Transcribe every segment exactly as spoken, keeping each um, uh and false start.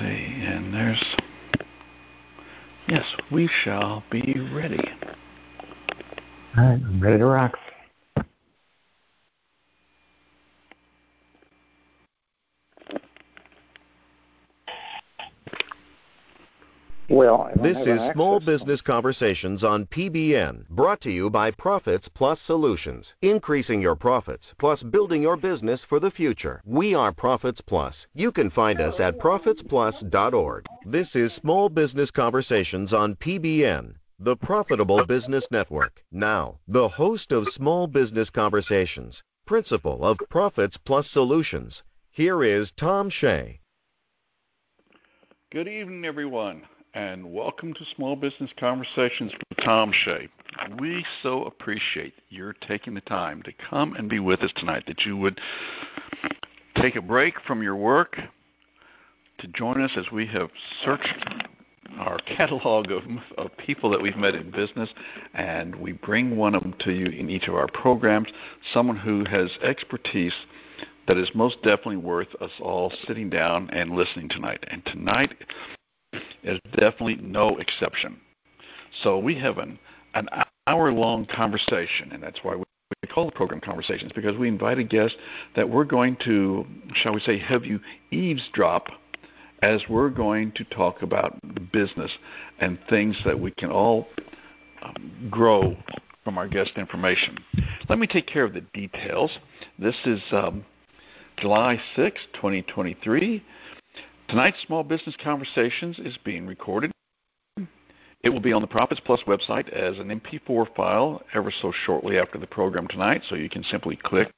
see, and there's, yes, we shall be ready. All right, I'm ready to rock. Well, this is access. Small Business Conversations on P B N, brought to you by Profits Plus Solutions. Increasing your profits, plus building your business for the future. We are Profits Plus. You can find us at profits plus dot org. This is Small Business Conversations on P B N, the Profitable Business Network. Now, the host of Small Business Conversations, principal of Profits Plus Solutions, here is Tom Shay. Good evening, everyone. And welcome to Small Business Conversations with Tom Shay. We so appreciate your taking the time to come and be with us tonight, that you would take a break from your work to join us as we have searched our catalog of, of people that we've met in business, and we bring one of them to you in each of our programs, someone who has expertise that is most definitely worth us all sitting down and listening tonight. And tonight is definitely no exception. So we have an, an hour-long conversation, and that's why we call the program Conversations, because we invite a guest that we're going to, shall we say, have you eavesdrop as we're going to talk about business and things that we can all um, grow from our guest information. Let me take care of the details. This is um, July sixth, twenty twenty-three. Tonight's Small Business Conversations is being recorded. It will be on the Profits Plus website as an M P four file ever so shortly after the program tonight, so you can simply click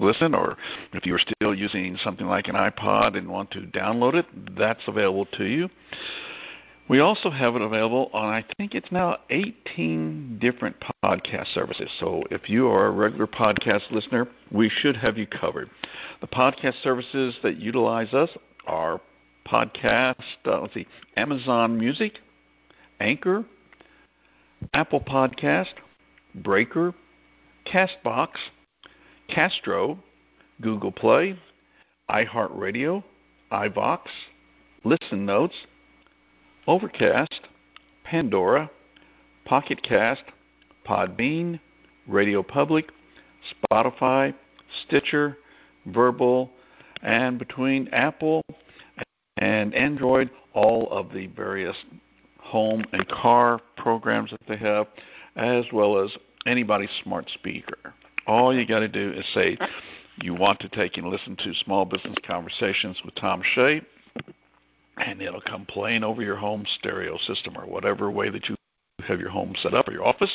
listen, or if you are still using something like an iPod and want to download it, that's available to you. We also have it available on, I think it's now eighteen different podcast services. So if you are a regular podcast listener, we should have you covered. The podcast services that utilize us are podcast, uh, let's see, Amazon Music, Anchor, Apple Podcast, Breaker, CastBox, Castro, Google Play, iHeartRadio, iVox, Listen Notes, Overcast, Pandora, Pocket Cast, Podbean, Radio Public, Spotify, Stitcher, Verbal, and between Apple and Android, all of the various home and car programs that they have, as well as anybody's smart speaker. All you got to do is say you want to take and listen to Small Business Conversations with Tom Shay, and it'll come playing over your home stereo system or whatever way that you have your home set up or your office.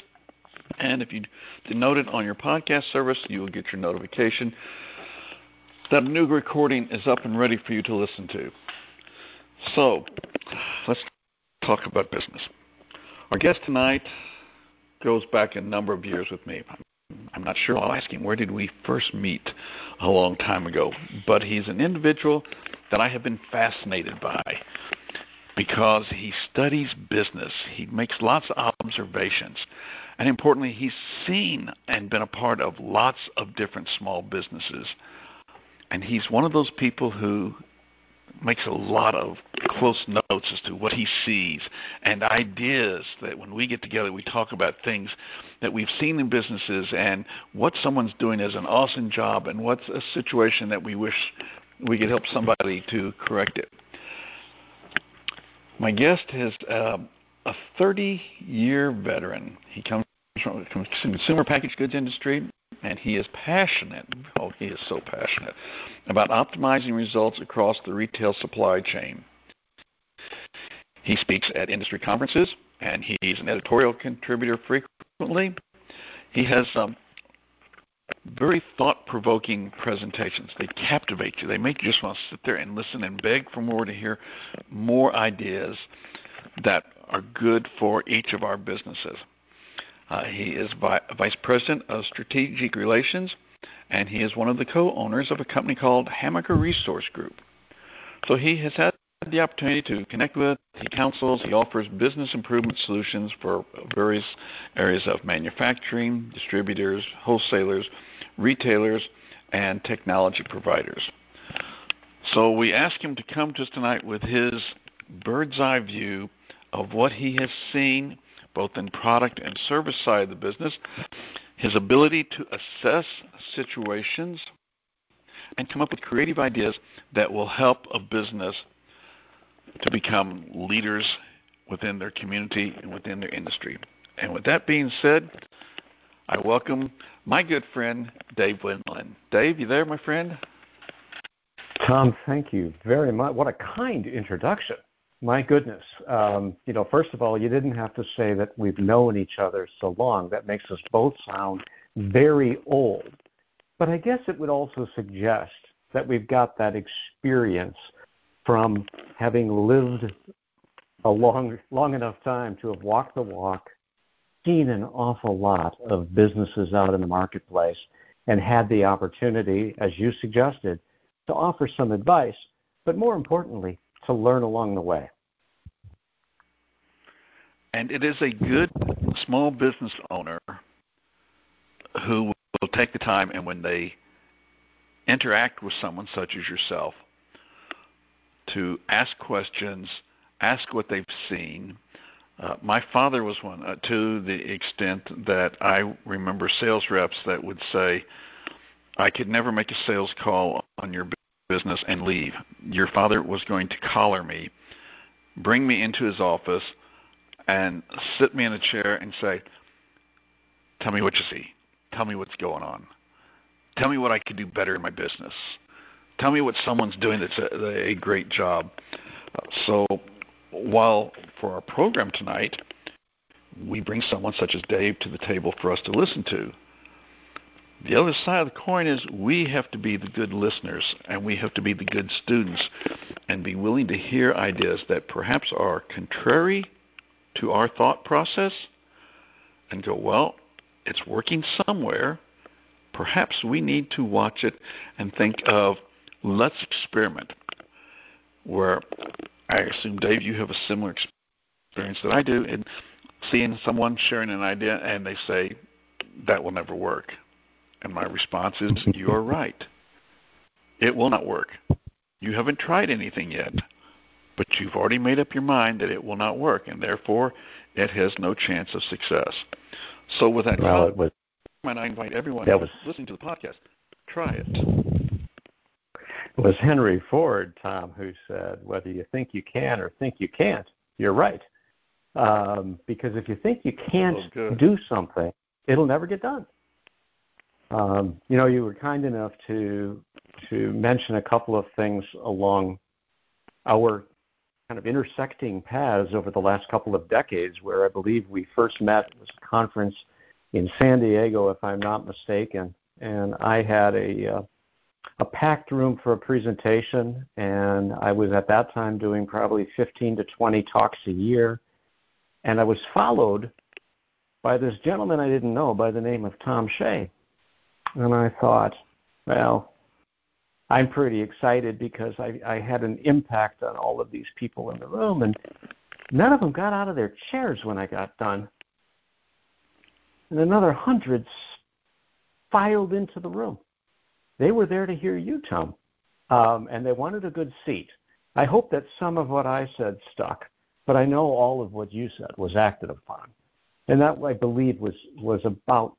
And if you denote it on your podcast service, you will get your notification that new recording is up and ready for you to listen to. So, let's talk about business. Our guest tonight goes back a number of years with me. I'm not sure. I'll ask him, where did we first meet a long time ago? But he's an individual that I have been fascinated by because he studies business. He makes lots of observations. And importantly, he's seen and been a part of lots of different small businesses. And he's one of those people who makes a lot of close notes as to what he sees and ideas that when we get together, we talk about things that we've seen in businesses and what someone's doing is an awesome job and what's a situation that we wish we could help somebody to correct it. My guest is uh, a thirty-year veteran. He comes from the consumer packaged goods industry. And he is passionate, oh, he is so passionate, about optimizing results across the retail supply chain. He speaks at industry conferences, and he's an editorial contributor frequently. He has some very thought-provoking presentations. They captivate you. They make you just want to sit there and listen and beg for more, to hear more ideas that are good for each of our businesses. Uh, he is vi- Vice President of Strategic Relations, and he is one of the co-owners of a company called Hamacher Resource Group. So he has had the opportunity to connect with, he counsels, he offers business improvement solutions for various areas of manufacturing, distributors, wholesalers, retailers, and technology providers. So we asked him to come to us tonight with his bird's eye view of what he has seen, both in product and service side of the business, his ability to assess situations, and come up with creative ideas that will help a business to become leaders within their community and within their industry. And with that being said, I welcome my good friend, Dave Wendland. Dave, you there, my friend? Tom, thank you very much. What a kind introduction. My goodness. Um, you know, first of all, you didn't have to say that we've known each other so long. That makes us both sound very old. But I guess it would also suggest that we've got that experience from having lived a long, long enough time to have walked the walk, seen an awful lot of businesses out in the marketplace, and had the opportunity, as you suggested, to offer some advice, but more importantly, to learn along the way. And it is a good small business owner who will take the time, and when they interact with someone such as yourself, to ask questions, ask what they've seen. Uh, my father was one, uh, to the extent that I remember sales reps that would say, I could never make a sales call on your business and leave. Your father was going to collar me, bring me into his office, and sit me in a chair and say, tell me what you see. Tell me what's going on. Tell me what I could do better in my business. Tell me what someone's doing that's a, a great job. So while for our program tonight, we bring someone such as Dave to the table for us to listen to, the other side of the coin is we have to be the good listeners, and we have to be the good students and be willing to hear ideas that perhaps are contrary to our thought process and go, well, it's working somewhere. Perhaps we need to watch it and think of, let's experiment. Where I assume, Dave, you have a similar experience that I do in seeing someone sharing an idea and they say, that will never work. And my response is, you are right. It will not work. You haven't tried anything yet, but you've already made up your mind that it will not work, and therefore it has no chance of success. So with that, well, was, I invite everyone who's listening to the podcast, try it. It was Henry Ford, Tom, who said, whether you think you can or think you can't, you're right. Um, because if you think you can't oh, do something, it'll never get done. Um, you know, you were kind enough to to mention a couple of things along our kind of intersecting paths over the last couple of decades, where I believe we first met. It was a conference in San Diego, if I'm not mistaken, and I had a uh, a packed room for a presentation, and I was at that time doing probably fifteen to twenty talks a year, and I was followed by this gentleman I didn't know by the name of Tom Shay. And I thought, well, I'm pretty excited because I, I had an impact on all of these people in the room, and none of them got out of their chairs when I got done. And another hundred filed into the room. They were there to hear you, Tom, um, and they wanted a good seat. I hope that some of what I said stuck, but I know all of what you said was acted upon. And that, I believe, was, was about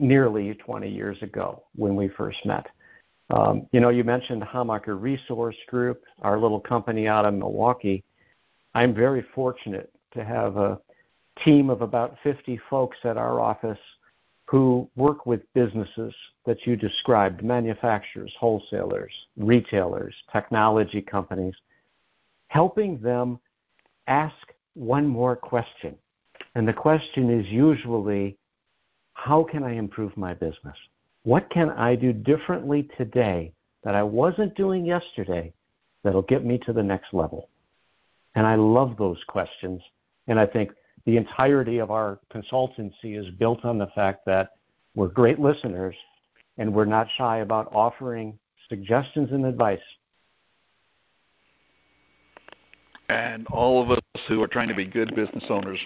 nearly twenty years ago when we first met. Um, you know, you mentioned Hamacher Resource Group, our little company out in Milwaukee. I'm very fortunate to have a team of about fifty folks at our office who work with businesses that you described, manufacturers, wholesalers, retailers, technology companies, helping them ask one more question. And the question is usually, how can I improve my business? What can I do differently today that I wasn't doing yesterday that'll get me to the next level? And I love those questions. And I think the entirety of our consultancy is built on the fact that we're great listeners and we're not shy about offering suggestions and advice. And all of us who are trying to be good business owners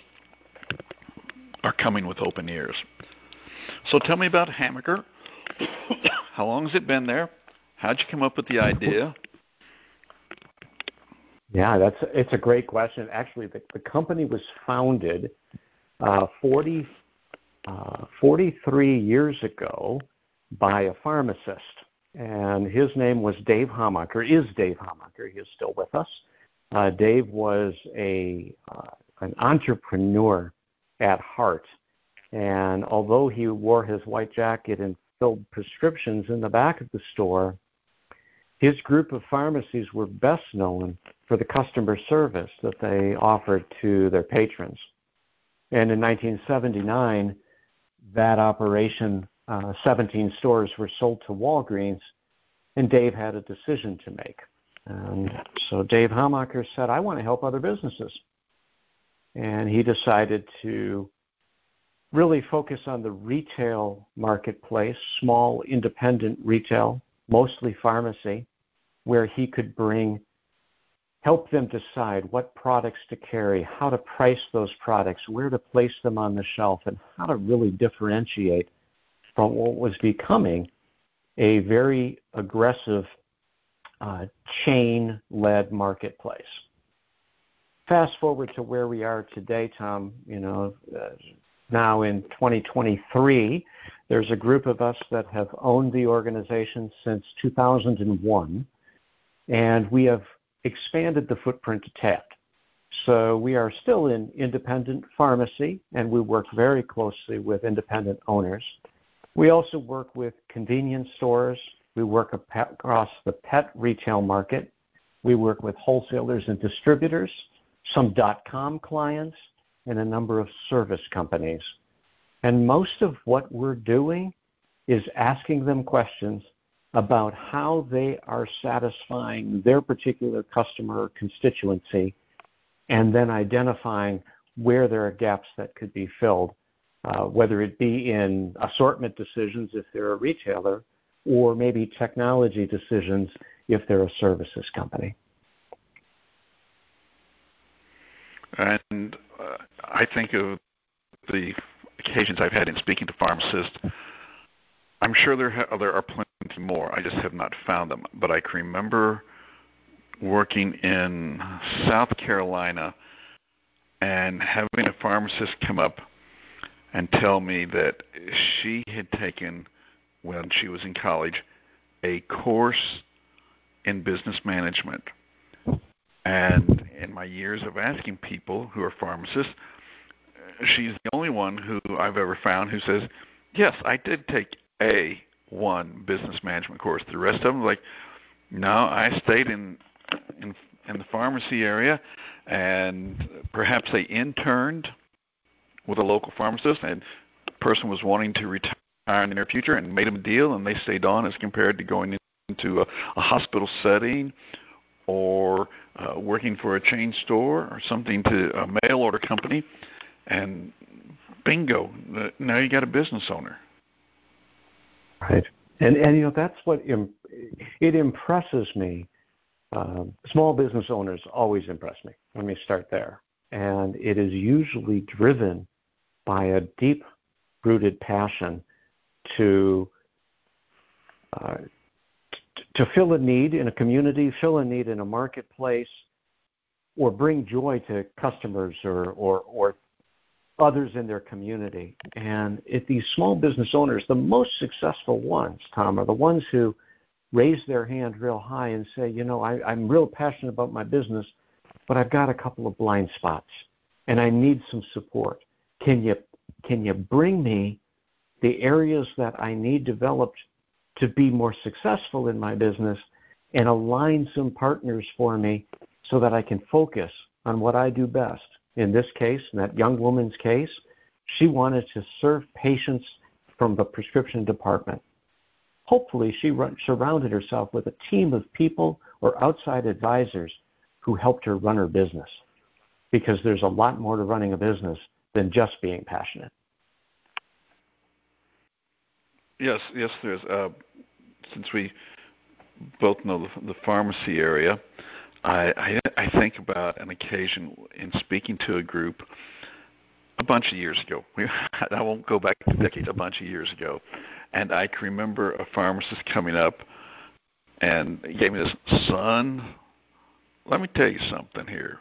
are coming with open ears. So tell me about Hamacher. How long has it been there? How'd you come up with the idea? Yeah, that's it's a great question. Actually, the, the company was founded uh, forty, uh, forty-three years ago by a pharmacist, and his name was Dave Hamacher, is Dave Hamacher. He is still with us. Uh, Dave was a uh, an entrepreneur at heart, and although he wore his white jacket and filled prescriptions in the back of the store, his group of pharmacies were best known for the customer service that they offered to their patrons. And in nineteen seventy-nine, that operation, uh, seventeen stores were sold to Walgreens, and Dave had a decision to make. And so Dave Hamacher said, I want to help other businesses. And he decided to really focus on the retail marketplace, small independent retail, mostly pharmacy, where he could bring, help them decide what products to carry, how to price those products, where to place them on the shelf, and how to really differentiate from what was becoming a very aggressive Uh, chain-led marketplace. Fast forward to where we are today, Tom. You know, uh, now in twenty twenty-three, there's a group of us that have owned the organization since two thousand one, and we have expanded the footprint to T A P. So we are still in independent pharmacy, and we work very closely with independent owners. We also work with convenience stores. We work across the pet retail market. We work with wholesalers and distributors, some dot-com clients, and a number of service companies. And most of what we're doing is asking them questions about how they are satisfying their particular customer or constituency, and then identifying where there are gaps that could be filled, uh, whether it be in assortment decisions if they're a retailer, or maybe technology decisions if they're a services company. And uh, I think of the occasions I've had in speaking to pharmacists. I'm sure there, ha- there are plenty more. I just have not found them. But I can remember working in South Carolina and having a pharmacist come up and tell me that she had taken, when she was in college, a course in business management. And in my years of asking people who are pharmacists, she's the only one who I've ever found who says, yes, I did take a one business management course. The rest of them are like, no, I stayed in, in, in the pharmacy area, and perhaps they interned with a local pharmacist, and the person was wanting to retire in their future and made them a deal, and they stayed on, as compared to going into a, a hospital setting or uh, working for a chain store or something, to a mail order company, and bingo, now you got a business owner. Right. And, and you know, that's what Im- it impresses me. Uh, small business owners always impress me. Let me start there. And it is usually driven by a deep-rooted passion to uh, t- to fill a need in a community, fill a need in a marketplace, or bring joy to customers or, or, or others in their community. And if these small business owners, the most successful ones, Tom, are the ones who raise their hand real high and say, you know, I, I'm real passionate about my business, but I've got a couple of blind spots, and I need some support. Can you can you bring me the areas that I need developed to be more successful in my business, and align some partners for me so that I can focus on what I do best? In this case, in that young woman's case, she wanted to serve patients from the prescription department. Hopefully, she run, surrounded herself with a team of people or outside advisors who helped her run her business, because there's a lot more to running a business than just being passionate. Yes, yes, there is. Uh, since we both know the, the pharmacy area, I, I, I think about an occasion in speaking to a group a bunch of years ago. We, I won't go back to decades, a bunch of years ago. And I can remember a pharmacist coming up and gave me this, son, let me tell you something here.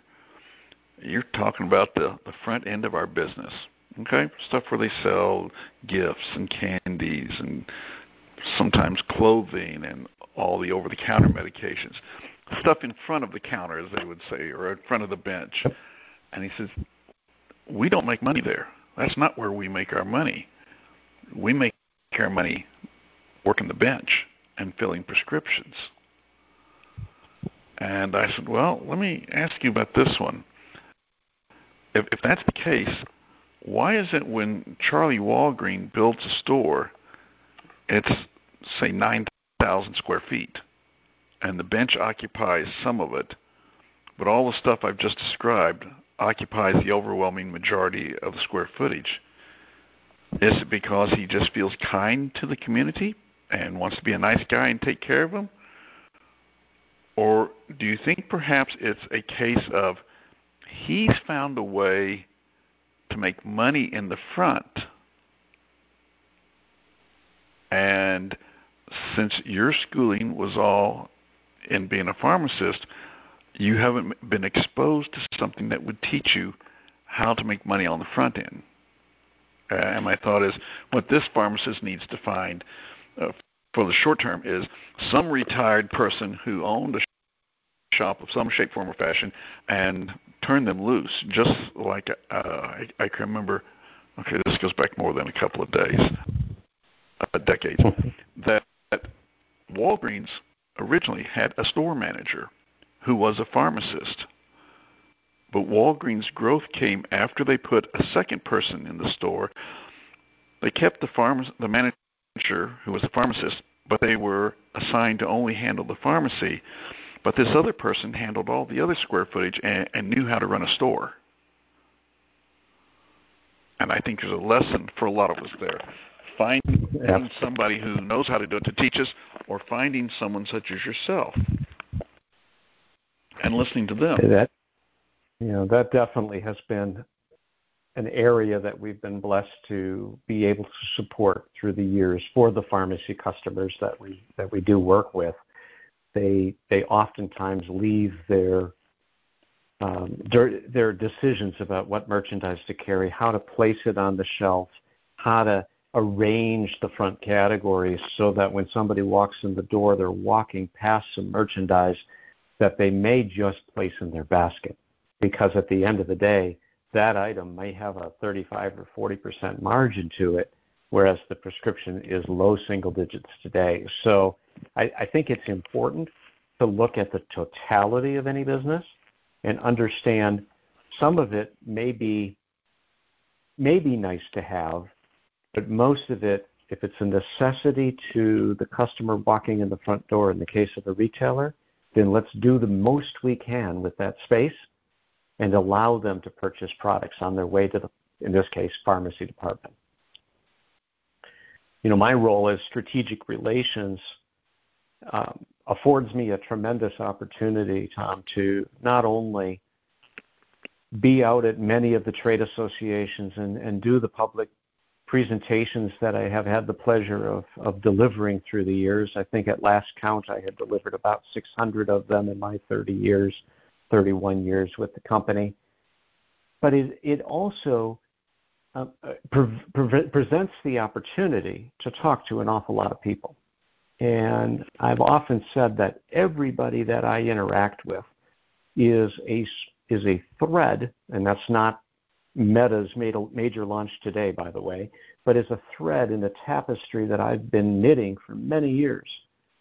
You're talking about the, the front end of our business, okay? Stuff where they sell gifts and candies and sometimes clothing and all the over-the-counter medications. Stuff in front of the counter, as they would say, or in front of the bench. And he says, we don't make money there. That's not where we make our money. We make our money working the bench and filling prescriptions. And I said, well, let me ask you about this one. If, if that's the case, why is it when Charlie Walgreen builds a store, it's, say, nine thousand square feet, and the bench occupies some of it, but all the stuff I've just described occupies the overwhelming majority of the square footage? Is it because he just feels kind to the community and wants to be a nice guy and take care of them? Or do you think perhaps it's a case of he's found a way to make money in the front, and since your schooling was all in being a pharmacist, you haven't been exposed to something that would teach you how to make money on the front end? Uh, and my thought is what this pharmacist needs to find uh, for the short term is some retired person who owned a shop of some shape, form, or fashion and turned them loose, just like uh, I, I can remember, okay, this goes back more than a couple of days, uh, decades, that, that Walgreens originally had a store manager who was a pharmacist. But Walgreens' growth came after they put a second person in the store. They kept the pharma- the manager, who was a pharmacist, but they were assigned to only handle the pharmacy. But this other person handled all the other square footage and, and knew how to run a store. And I think there's a lesson for a lot of us there. Finding somebody who knows how to do it to teach us, or finding someone such as yourself and listening to them. That, you know, that definitely has been an area that we've been blessed to be able to support through the years for the pharmacy customers that we that we do work with. They they oftentimes leave their um, their, their decisions about what merchandise to carry, how to place it on the shelf, how to arrange the front categories so that when somebody walks in the door, they're walking past some merchandise that they may just place in their basket, because at the end of the day, that item may have a thirty-five or forty percent margin to it, whereas the prescription is low single digits today. So I, I think it's important to look at the totality of any business and understand some of it may be, may be nice to have, but most of it, if it's a necessity to the customer walking in the front door in the case of a retailer, then let's do the most we can with that space and allow them to purchase products on their way to the, in this case, pharmacy department. You know, my role as strategic relations um, affords me a tremendous opportunity, Tom, to not only be out at many of the trade associations and, and do the public presentations that I have had the pleasure of, of delivering through the years. I think at last count I had delivered about six hundred of them in my thirty years, thirty-one years with the company. But it, it also uh, pre- pre- presents the opportunity to talk to an awful lot of people. And I've often said that everybody that I interact with is a, is a thread, and that's not Meta's made a major launch today, by the way, but it's a thread in the tapestry that I've been knitting for many years.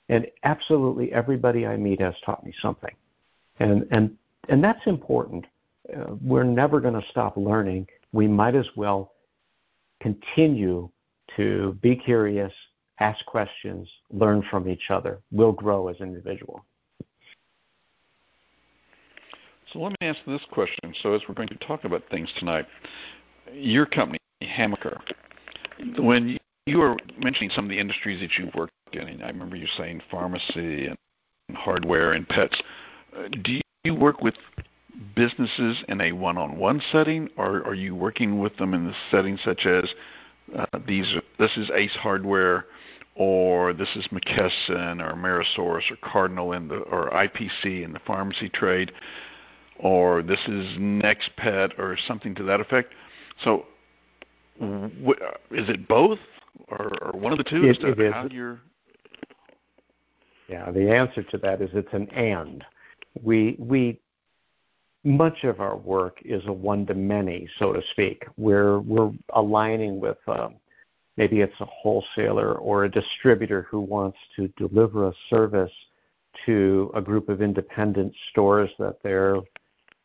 And absolutely everybody I meet has taught me something. And and, and that's important. Uh, we're never going to stop learning. We might as well continue to be curious, ask questions, learn from each other. We'll grow as individuals. So let me ask this question. So as we're going to talk about things tonight, your company, Hamacher, when you were mentioning some of the industries that you worked in, and I remember you saying pharmacy and hardware and pets, do you work with businesses in a one-on-one setting, or are you working with them in the setting such as uh, these? This is Ace Hardware, or this is McKesson or Amerisource or Cardinal in the, or I P C in the pharmacy trade, or this is Next Pet or something to that effect. So w- is it both or, or one of the two? It, is it how is. You're... Yeah, the answer to that is it's an and. We we much of our work is a one-to-many, so to speak. We're we're aligning with um, maybe it's a wholesaler or a distributor who wants to deliver a service to a group of independent stores that they're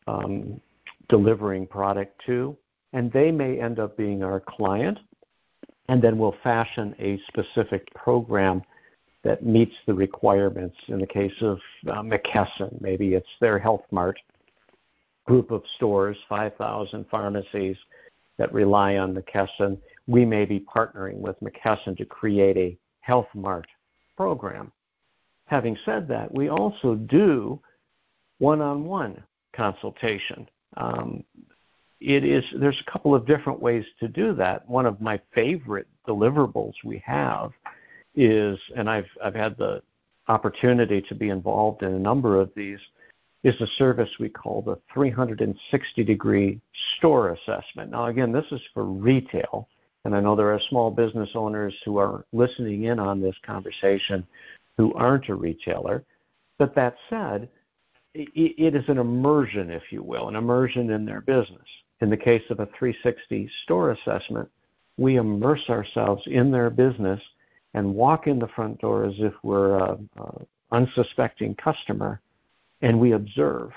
um, delivering product to, and they may end up being our client, and then we'll fashion a specific program that meets the requirements. In the case of uh, McKesson, maybe it's their Health Mart group of stores, five thousand pharmacies that rely on McKesson. We may be partnering with McKesson to create a Health Mart program. Having said that, we also do one-on-one consultation. Um, it is there's a couple of different ways to do that. One of my favorite deliverables we have is, and I've I've had the opportunity to be involved in a number of these, is a service we call the three sixty degree store assessment. Now, again, this is for retail, and I know there are small business owners who are listening in on this conversation who aren't a retailer. But that said, it is an immersion, if you will, an immersion in their business. In the case of a three sixty store assessment, we immerse ourselves in their business and walk in the front door as if we're an unsuspecting customer, and we observe,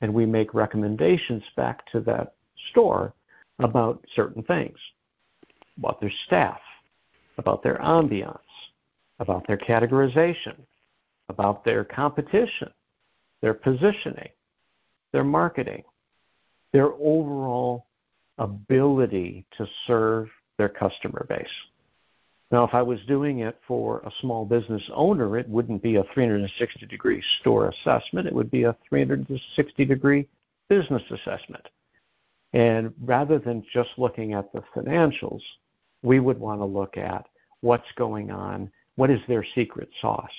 and we make recommendations back to that store about certain things, about their staff, about their ambiance, about their categorization, about their competition, their positioning, their marketing, their overall ability to serve their customer base. Now, if I was doing it for a small business owner, it wouldn't be a three sixty degree store assessment. It would be a three sixty degree business assessment. And rather than just looking at the financials, we would want to look at what's going on. What is their secret sauce?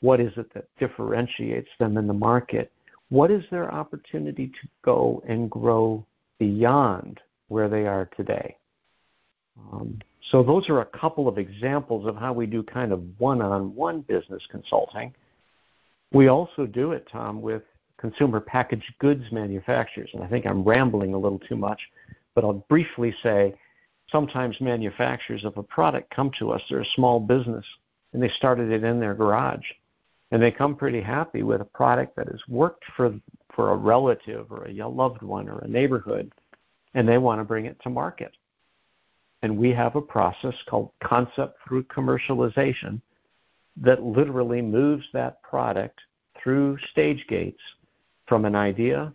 What is it that differentiates them in the market? What is their opportunity to go and grow beyond where they are today? Um, so those are a couple of examples of how we do kind of one-on-one business consulting. We also do it, Tom, with consumer packaged goods manufacturers. And I think I'm rambling a little too much, but I'll briefly say sometimes manufacturers of a product come to us. They're a small business, and they started it in their garage. And they come pretty happy with a product that has worked for, for a relative or a loved one or a neighborhood, and they want to bring it to market. And we have a process called concept through commercialization that literally moves that product through stage gates from an idea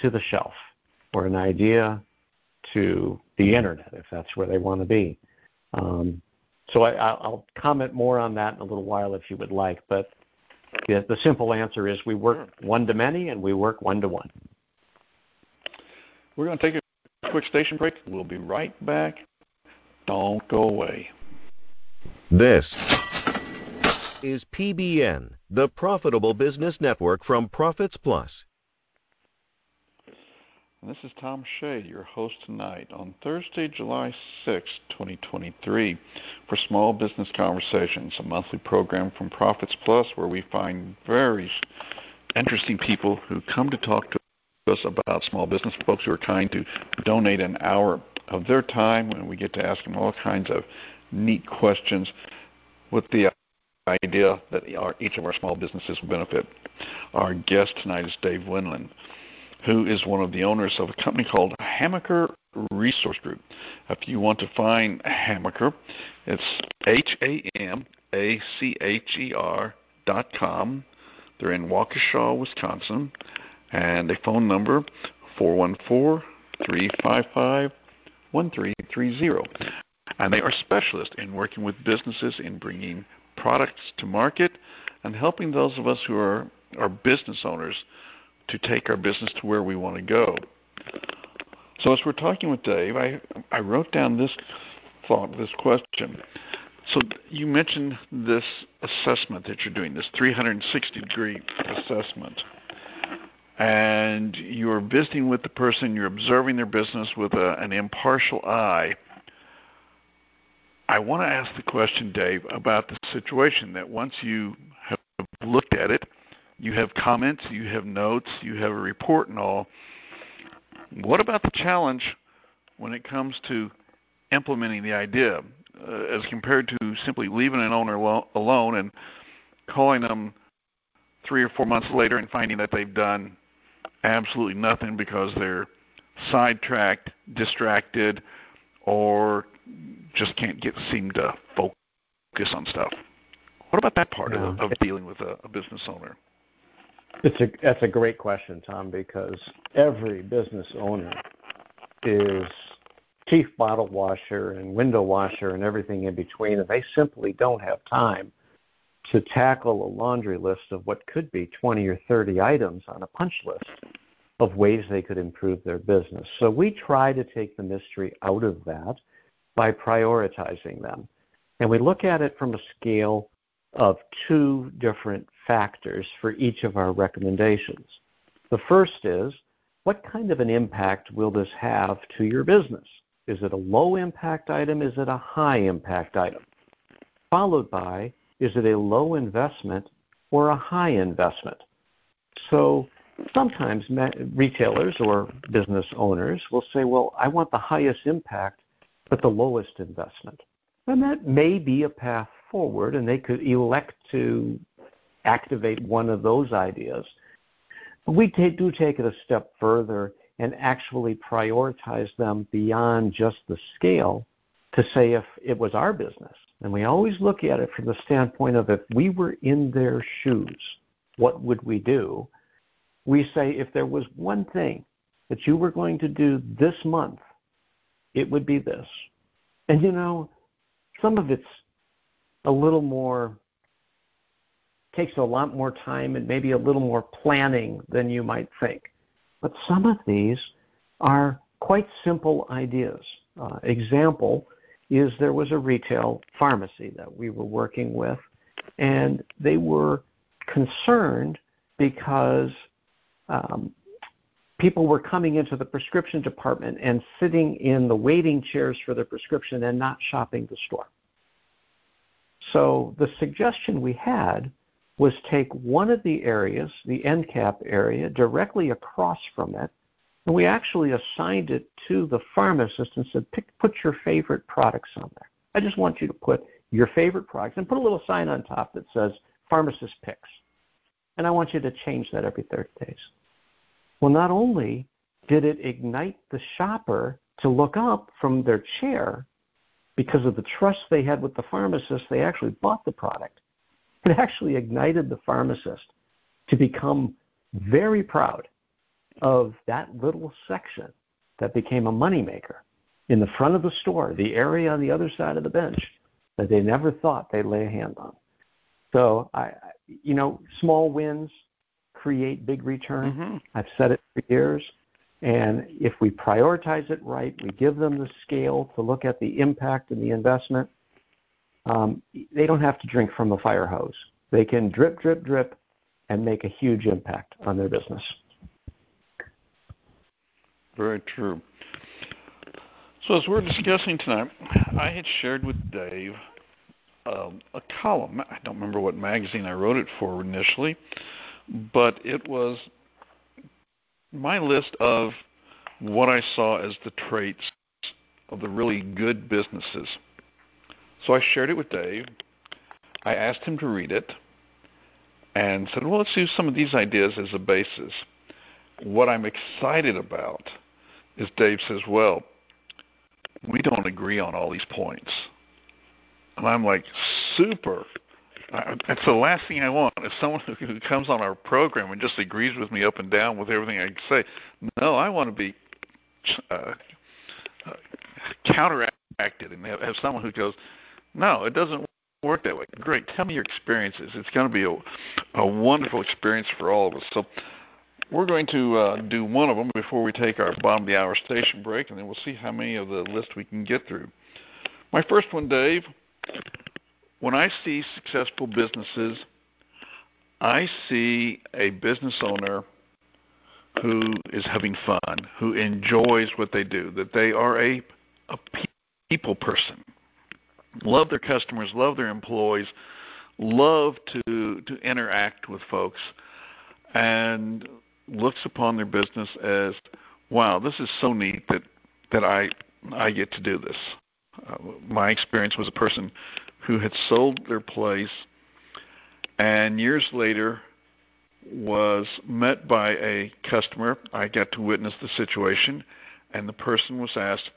to the shelf, or an idea to the internet, if that's where they want to be. Um, So I, I'll comment more on that in a little while if you would like, but the, the simple answer is we work one-to-many and we work one-to-one. We're going to take a quick station break. We'll be right back. Don't go away. This is P B N, the Profitable Business Network from Profits Plus. This is Tom Shay, your host tonight, on Thursday, July sixth, twenty twenty-three, for Small Business Conversations, a monthly program from Profits Plus where we find very interesting people who come to talk to us about small business, folks who are trying to donate an hour of their time, and we get to ask them all kinds of neat questions with the idea that each of our small businesses will benefit. Our guest tonight is Dave Wendland, who is one of the owners of a company called Hamacher Resource Group. If you want to find Hamacher, it's H A M A C H E R dot com. They're in Waukesha, Wisconsin, and a phone number, four one four, three five five, one three three zero. And they are specialists in working with businesses in bringing products to market and helping those of us who are, are business owners to take our business to where we want to go. So as we're talking with Dave, I I wrote down this thought, this question. So you mentioned this assessment that you're doing, this three sixty degree assessment, and you're visiting with the person, you're observing their business with a, an impartial eye. I want to ask the question, Dave, about the situation that once you have looked at it, you have comments, you have notes, you have a report and all. What about the challenge when it comes to implementing the idea, uh, as compared to simply leaving an owner lo- alone and calling them three or four months later and finding that they've done absolutely nothing because they're sidetracked, distracted, or just can't get seem to focus on stuff? What about that part yeah. of, of dealing with a, a business owner? It's a, that's a great question, Tom, because every business owner is chief bottle washer and window washer and everything in between, and they simply don't have time to tackle a laundry list of what could be twenty or thirty items on a punch list of ways they could improve their business. So we try to take the mystery out of that by prioritizing them. And we look at it from a scale of two different factors for each of our recommendations. The first is, what kind of an impact will this have to your business? Is it a low impact item? Is it a high impact item? Followed by, is it a low investment or a high investment? So sometimes retailers or business owners will say, well, I want the highest impact but the lowest investment. And that may be a path forward, and they could elect to activate one of those ideas. But we t- do take it a step further and actually prioritize them beyond just the scale to say if it was our business. And we always look at it from the standpoint of if we were in their shoes, what would we do? We say if there was one thing that you were going to do this month, it would be this. And, you know, some of it's a little more, takes a lot more time and maybe a little more planning than you might think. But some of these are quite simple ideas. Uh, example is there was a retail pharmacy that we were working with, and they were concerned because um, people were coming into the prescription department and sitting in the waiting chairs for their prescription and not shopping the store. So the suggestion we had was take one of the areas, the end cap area, directly across from it, and we actually assigned it to the pharmacist and said, Pick, put your favorite products on there. I just want you to put your favorite products and put a little sign on top that says, Pharmacist Picks. And I want you to change that every thirty days. Well, not only did it ignite the shopper to look up from their chair because of the trust they had with the pharmacist, they actually bought the product. It actually ignited the pharmacist to become very proud of that little section that became a moneymaker in the front of the store, the area on the other side of the bench that they never thought they'd lay a hand on. So, I, you know, small wins create big return. Mm-hmm. I've said it for years. And if we prioritize it right, we give them the scale to look at the impact and the investment, um, they don't have to drink from a fire hose. They can drip, drip, drip, and make a huge impact on their business. Very true. So as we're discussing tonight, I had shared with Dave um, a column. I don't remember what magazine I wrote it for initially, but it was my list of what I saw as the traits of the really good businesses. So I shared it with Dave. I asked him to read it and said, well, let's use some of these ideas as a basis. What I'm excited about is Dave says, well, we don't agree on all these points. And I'm like, super. I, that's the last thing I want is someone who comes on our program and just agrees with me up and down with everything I say. No, I want to be uh, uh, counteracted and have, have someone who goes, no, it doesn't work that way. Great, tell me your experiences. It's going to be a, a wonderful experience for all of us. So we're going to uh, do one of them before we take our bottom of the hour station break, and then we'll see how many of the list we can get through. My first one, Dave, When I see successful businesses, I see a business owner who is having fun, who enjoys what they do, that they are a, a people person, love their customers, love their employees, love to, to interact with folks, and looks upon their business as, wow, this is so neat that, that I, I get to do this. Uh, my experience was a person who had sold their place and years later was met by a customer. I got to witness the situation, and the person was asked,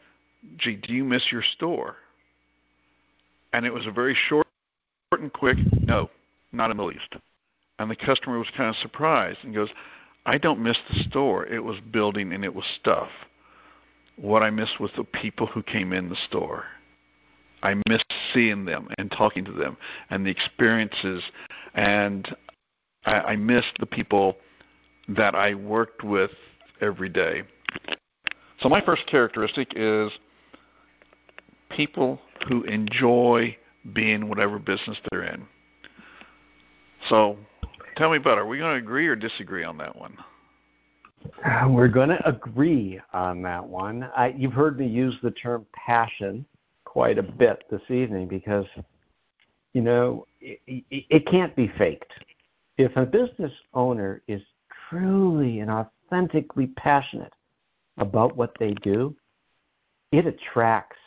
gee, do you miss your store? And it was a very short, short and quick, no, not in the least. And the customer was kind of surprised and goes, I don't miss the store. It was building and it was stuff. What I miss was the people who came in the store. I miss seeing them and talking to them and the experiences, and I, I miss the people that I worked with every day. So my first characteristic is people who enjoy being whatever business they're in. So tell me about it. Are we going to agree or disagree on that one? We're going to agree on that one. I, you've heard me use the term passion quite a bit this evening because, you know, it, it, it can't be faked. If a business owner is truly and authentically passionate about what they do, it attracts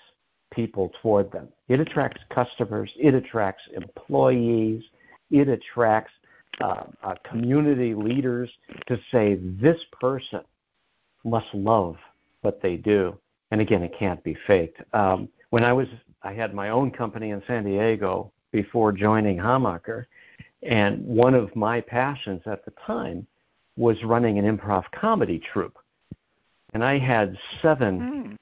people toward them. It attracts customers. It attracts employees. It attracts Uh, uh, community leaders to say this person must love what they do. And again, it can't be faked. Um, when I was, I had my own company in San Diego before joining Hamacher, and one of my passions at the time was running an improv comedy troupe. And I had seven mm.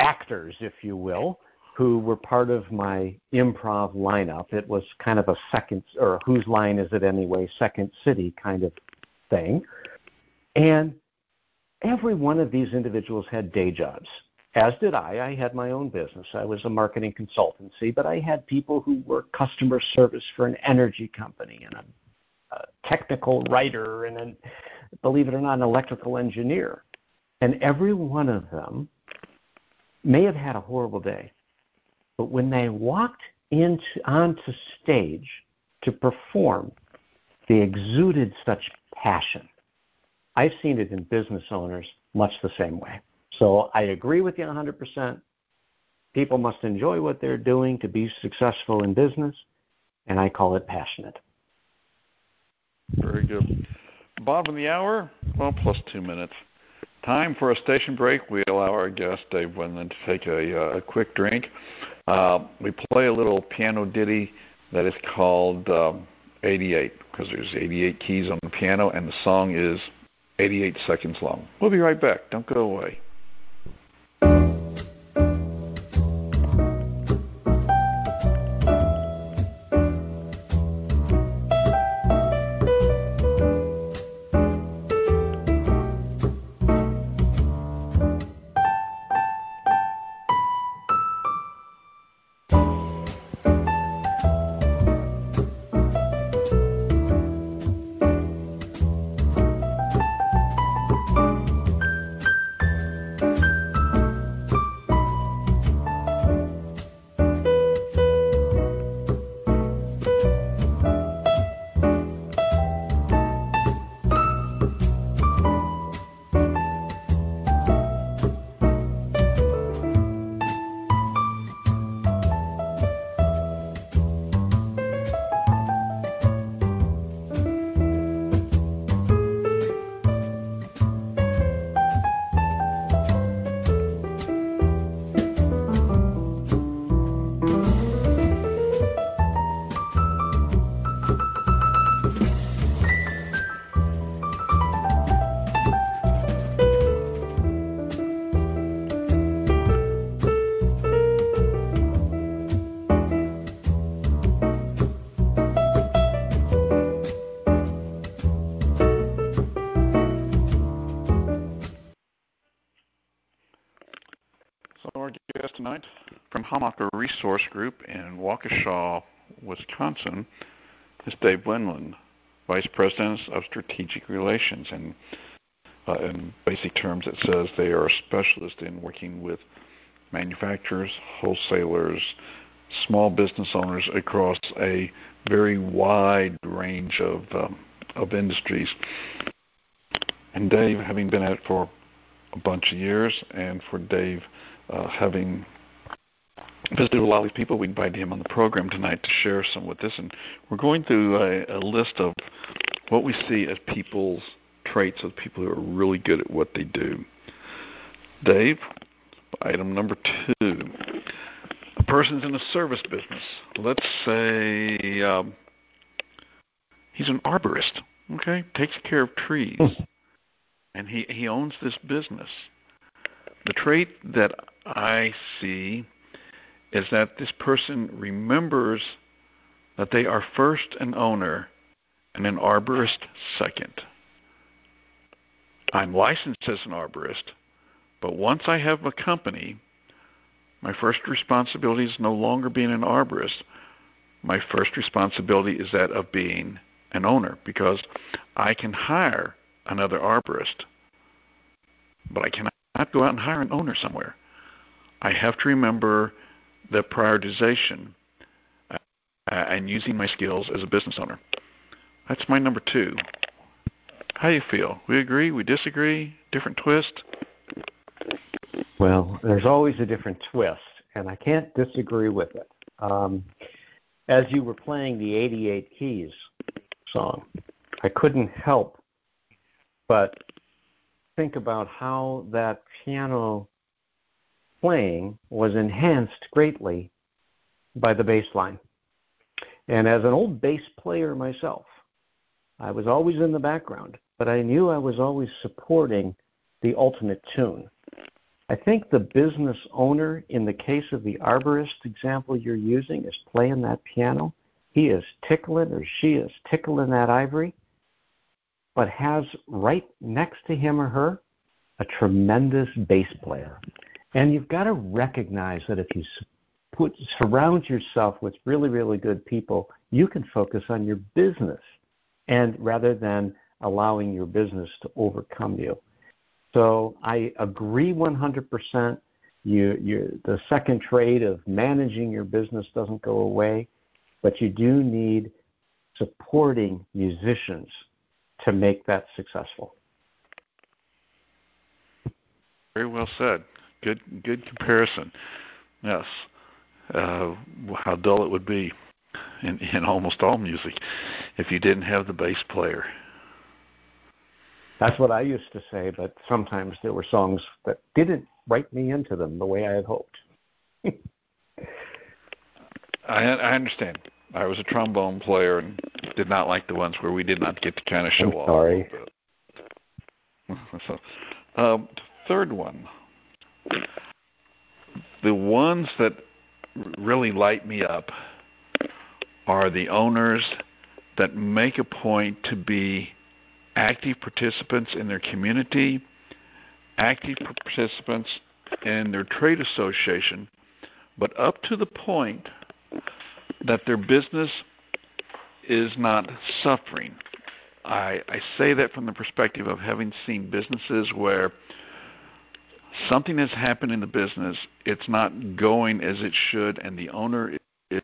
actors, if you will, who were part of my improv lineup. It was kind of a second, or whose line is it anyway, second city kind of thing. And every one of these individuals had day jobs, as did I. I had my own business. I was a marketing consultancy, but I had people who were customer service for an energy company and a, a technical writer and, a, believe it or not, an electrical engineer. And every one of them may have had a horrible day. But when they walked into, onto stage to perform, they exuded such passion. I've seen it in business owners much the same way. So I agree with you one hundred percent. People must enjoy what they're doing to be successful in business, and I call it passionate. Very good. Bottom of the hour, well, plus two minutes. Time for a station break. We allow our guest, Dave Wendland, to take a, uh, a quick drink. Uh, we play a little piano ditty that is called um, eighty-eight, because there's eighty-eight keys on the piano, and the song is eighty-eight seconds long. We'll be right back. Don't go away. tonight from Hamacher Resource Group in Waukesha, Wisconsin, is Dave Wendland, Vice President of Strategic Relations. And uh, in basic terms, it says they are a specialist in working with manufacturers, wholesalers, small business owners across a very wide range of um, of industries. And Dave, having been at it for a bunch of years, and for Dave uh, having visited a lot of these people, we invited him on the program tonight to share some with us. And we're going through a, a list of what we see as people's traits of people who are really good at what they do. Dave, item number two. A person's in the service business. Let's say um, he's an arborist, okay? Takes care of trees. And he, he owns this business. The trait that I see is that this person remembers that they are first an owner and an arborist second. I'm licensed as an arborist, but once I have a company, my first responsibility is no longer being an arborist. My first responsibility is that of being an owner, because I can hire another arborist, but I cannot go out and hire an owner somewhere. I have to remember the prioritization uh, and using my skills as a business owner. That's my number two. How do you feel? We agree, we disagree, different twist? Well, there's always a different twist, and I can't disagree with it. Um, as you were playing the eighty-eight Keys song, I couldn't help but think about how that piano playing was enhanced greatly by the bass line. And as an old bass player myself, I was always in the background, but I knew I was always supporting the ultimate tune. I think the business owner, in the case of the arborist example you're using, is playing that piano. He is tickling, or she is tickling that ivory, but has right next to him or her a tremendous bass player. And you've got to recognize that if you put, surround yourself with really, really good people, you can focus on your business, and rather than allowing your business to overcome you. So I agree one hundred percent. You, you, the second trait of managing your business doesn't go away, but you do need supporting musicians to make that successful. Very well said. Good, good comparison. Yes, uh, how dull it would be in, in almost all music if you didn't have the bass player. That's what I used to say, but sometimes there were songs that didn't write me into them the way I had hoped. I, I understand. I was a trombone player and did not like the ones where we did not get to kind of show I'm off. Sorry. So, um, third one. The ones that really light me up are the owners that make a point to be active participants in their community, active participants in their trade association, but up to the point that their business is not suffering. I, I say that from the perspective of having seen businesses where something has happened in the business, it's not going as it should, and the owner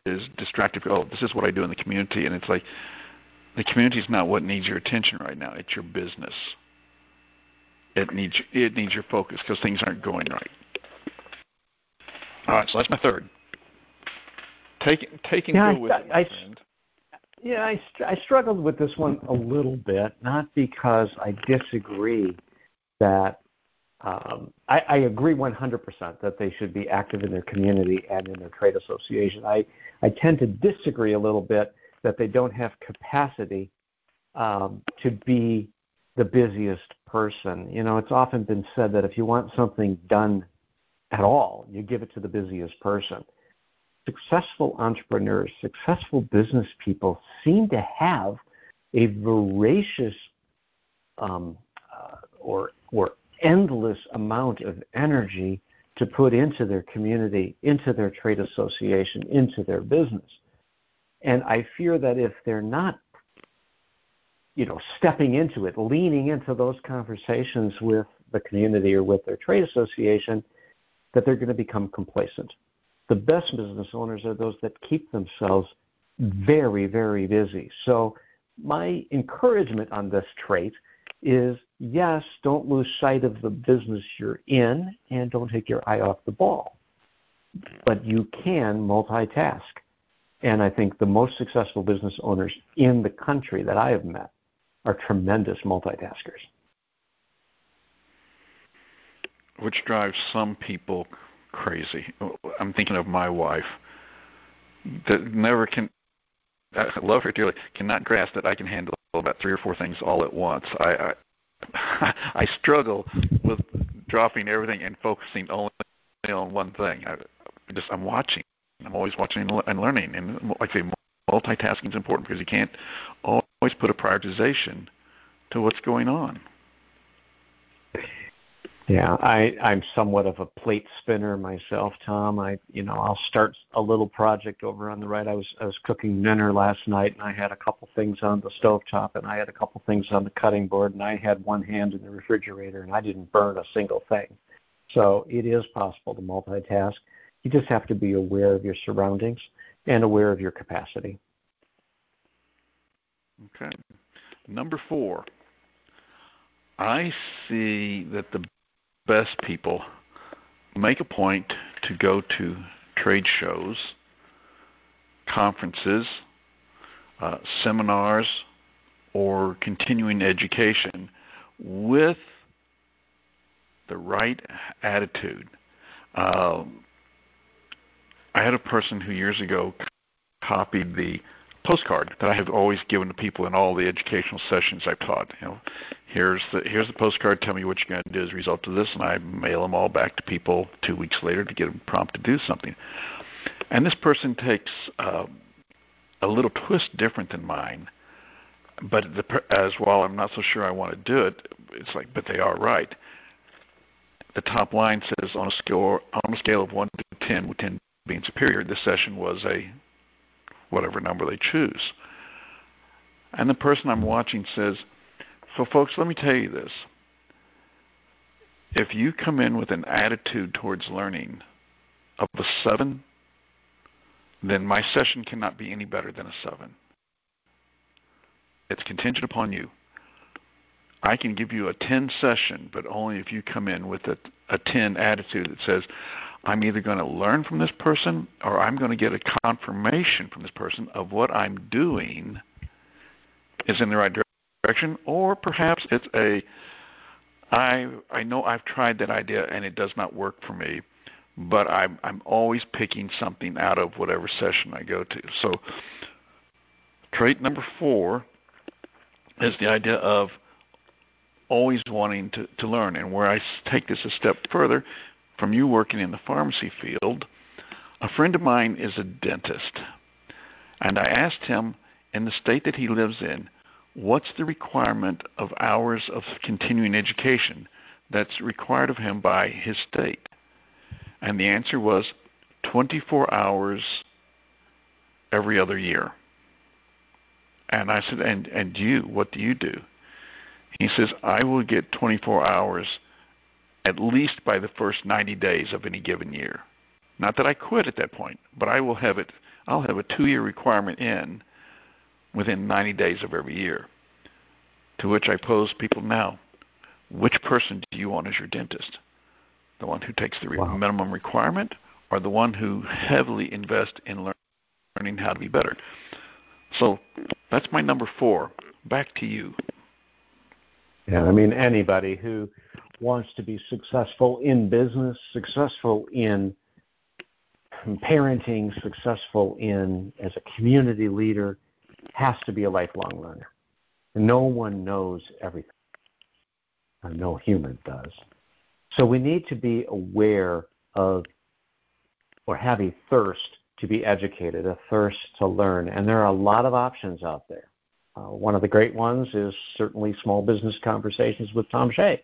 is distracted. Oh, this is what I do in the community, and it's like, the community is not what needs your attention right now. It's your business. It needs it needs your focus because things aren't going right. All right, so that's my third. Take, take and yeah, go I, with I, it, my I, friend. Yeah, I, I struggled with this one a little bit, not because I disagree that um, I, I agree one hundred percent that they should be active in their community and in their trade association. I, I tend to disagree a little bit that they don't have capacity um, to be the busiest person. You know, it's often been said that if you want something done at all, you give it to the busiest person. Successful entrepreneurs, successful business people seem to have a voracious um, uh, or, or endless amount of energy to put into their community, into their trade association, into their business. And I fear that if they're not, you know, stepping into it, leaning into those conversations with the community or with their trade association, that they're going to become complacent. The best business owners are those that keep themselves very, very busy. So my encouragement on this trait is, yes, don't lose sight of the business you're in and don't take your eye off the ball. But you can multitask. And I think the most successful business owners in the country that I have met are tremendous multitaskers. Which drives some people crazy. I'm thinking of my wife that never can, I love her dearly, cannot grasp that I can handle about three or four things all at once. I I, I struggle with dropping everything and focusing only on one thing. I just I'm watching. I'm always watching and learning. And like I say, multitasking is important because you can't always put a prioritization to what's going on. Yeah, I, I'm somewhat of a plate spinner myself, Tom. I, you know, I'll start a little project over on the right. I was I was cooking dinner last night, and I had a couple things on the stovetop, and I had a couple things on the cutting board, and I had one hand in the refrigerator, and I didn't burn a single thing. So it is possible to multitask. You just have to be aware of your surroundings and aware of your capacity. Okay. Number four, I see that the best people make a point to go to trade shows, conferences, uh, seminars, or continuing education with the right attitude. Um, I had a person who years ago copied the postcard that I have always given to people in all the educational sessions I've taught. You know, here's the here's the postcard. Tell me what you're going to do as a result of this, and I mail them all back to people two weeks later to get them prompt to do something. And this person takes uh, a little twist different than mine, but the, as while I'm not so sure I want to do it, it's like, but they are right. The top line says on a scale on a scale of one to ten, with ten being superior, this session was a whatever number they choose. And the person I'm watching says, so folks, let me tell you this. If you come in with an attitude towards learning of a seven, then my session cannot be any better than a seven. It's contingent upon you. I can give you a ten session, but only if you come in with a, a ten attitude that says, I'm either going to learn from this person or I'm going to get a confirmation from this person of what I'm doing is in the right direction, or perhaps it's a, I, I know I've tried that idea and it does not work for me, but I'm, I'm always picking something out of whatever session I go to. So trait number four is the idea of always wanting to, to learn. And where I take this a step further, from you working in the pharmacy field, a friend of mine is a dentist. And I asked him, in the state that he lives in, what's the requirement of hours of continuing education that's required of him by his state? And the answer was twenty-four hours every other year. And I said, and, and you, what do you do? He says, I will get twenty-four hours at least by the first ninety days of any given year. Not that I quit at that point, but I will have it, I'll have a two-year requirement in within ninety days of every year. To which I pose people now, which person do you want as your dentist? The one who takes the wow. minimum requirement, or the one who heavily invests in learning how to be better? So that's my number four. Back to you. Yeah, I mean, anybody who wants to be successful in business, successful in parenting, successful in as a community leader, has to be a lifelong learner. No one knows everything. No human does. So we need to be aware of or have a thirst to be educated, a thirst to learn. And there are a lot of options out there. Uh, one of the great ones is certainly Small Business Conversations with Tom Shay.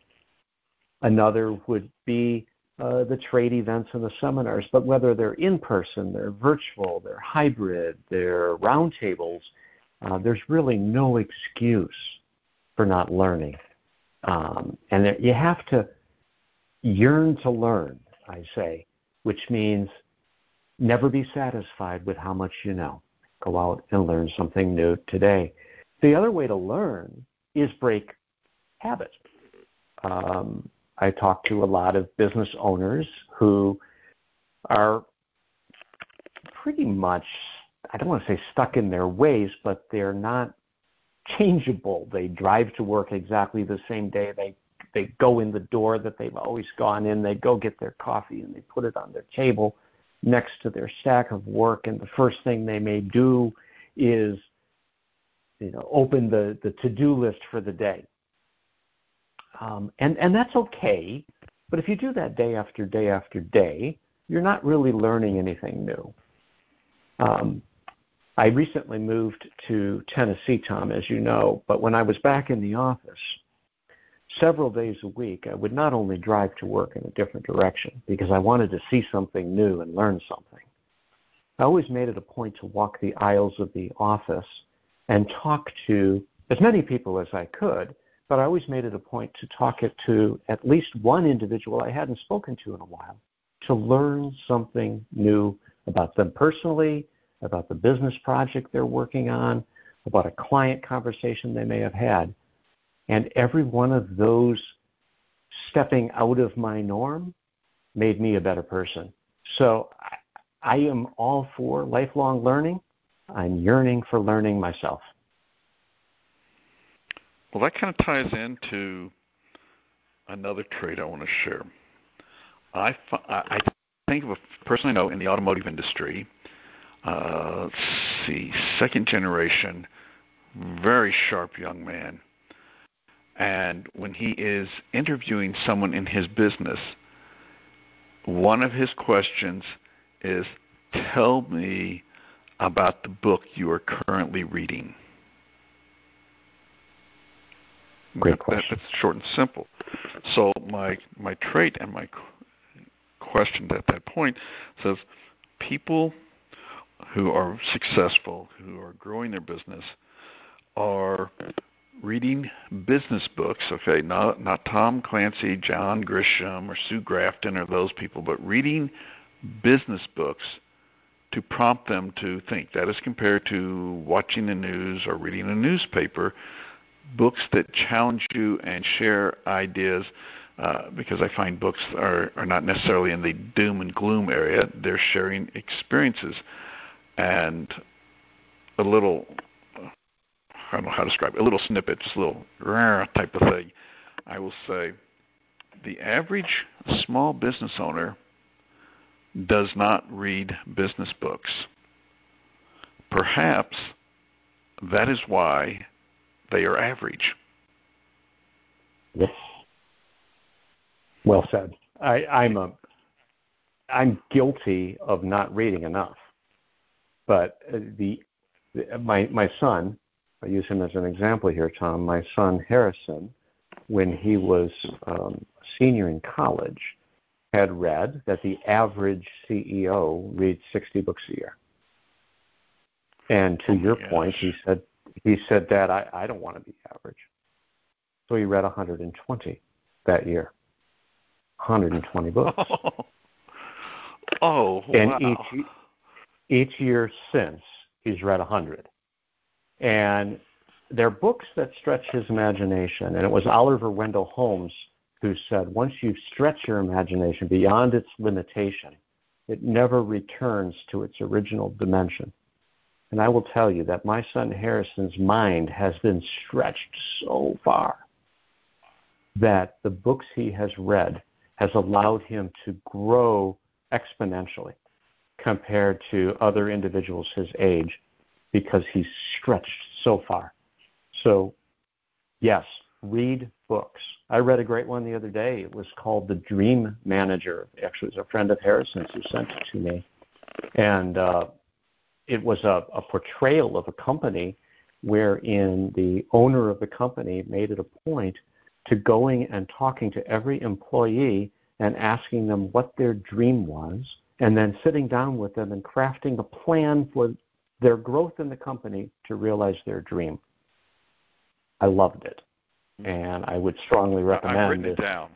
Another would be uh, the trade events and the seminars, but whether they're in person, they're virtual, they're hybrid, they're roundtables, uh, there's really no excuse for not learning. Um, and there, you have to yearn to learn, I say, which means never be satisfied with how much you know. Go out and learn something new today. The other way to learn is break habits. Um, I talk to a lot of business owners who are pretty much, I don't want to say stuck in their ways, but they're not changeable. They drive to work exactly the same day. They they go in the door that they've always gone in. They go get their coffee and they put it on their table next to their stack of work. And the first thing they may do is, you know, open the, the to-do list for the day. Um, and, and that's okay, but if you do that day after day after day, you're not really learning anything new. Um, I recently moved to Tennessee, Tom, as you know, but when I was back in the office several days a week, I would not only drive to work in a different direction because I wanted to see something new and learn something. I always made it a point to walk the aisles of the office and talk to as many people as I could, but I always made it a point to talk it to at least one individual I hadn't spoken to in a while to learn something new about them personally, about the business project they're working on, about a client conversation they may have had. And every one of those stepping out of my norm made me a better person. So I, I am all for lifelong learning. I'm yearning for learning myself. Well, that kind of ties into another trait I want to share. I, I think of a person I know in the automotive industry, uh, let's see, second generation, very sharp young man. And when he is interviewing someone in his business, one of his questions is, tell me about the book you are currently reading. Great question. That, that's short and simple. So my my trait and my question at that point says, people who are successful, who are growing their business, are reading business books, okay, not not Tom Clancy, John Grisham, or Sue Grafton, or those people, but reading business books to prompt them to think. That is compared to watching the news or reading a newspaper, books that challenge you and share ideas, uh, because I find books are, are not necessarily in the doom and gloom area. They're sharing experiences. And a little... I don't know how to describe it, a little snippet, just a little rah type of thing. I will say the average small business owner does not read business books. Perhaps that is why they are average. Yes. Well said. I, I'm a, I'm guilty of not reading enough. But the, the my my son, I use him as an example here, Tom. My son, Harrison, when he was um, a senior in college, had read that the average C E O reads sixty books a year. And to oh your gosh. point, he said, he said, Dad, I, I don't want to be average. So he read one hundred twenty that year, one hundred twenty books. Oh, oh and wow. each, each year since, he's read one hundred. And they're books that stretch his imagination. And it was Oliver Wendell Holmes who said, once you stretch your imagination beyond its limitation, it never returns to its original dimension. And I will tell you that my son Harrison's mind has been stretched so far that the books he has read has allowed him to grow exponentially compared to other individuals his age, because he's stretched so far. So, yes, read books. I read a great one the other day. It was called The Dream Manager. Actually, it was a friend of Harrison's who sent it to me. And uh, it was a, a portrayal of a company wherein the owner of the company made it a point to going and talking to every employee and asking them what their dream was, and then sitting down with them and crafting a plan for their growth in the company to realize their dream. I loved it, and I would strongly recommend it. I've written it down.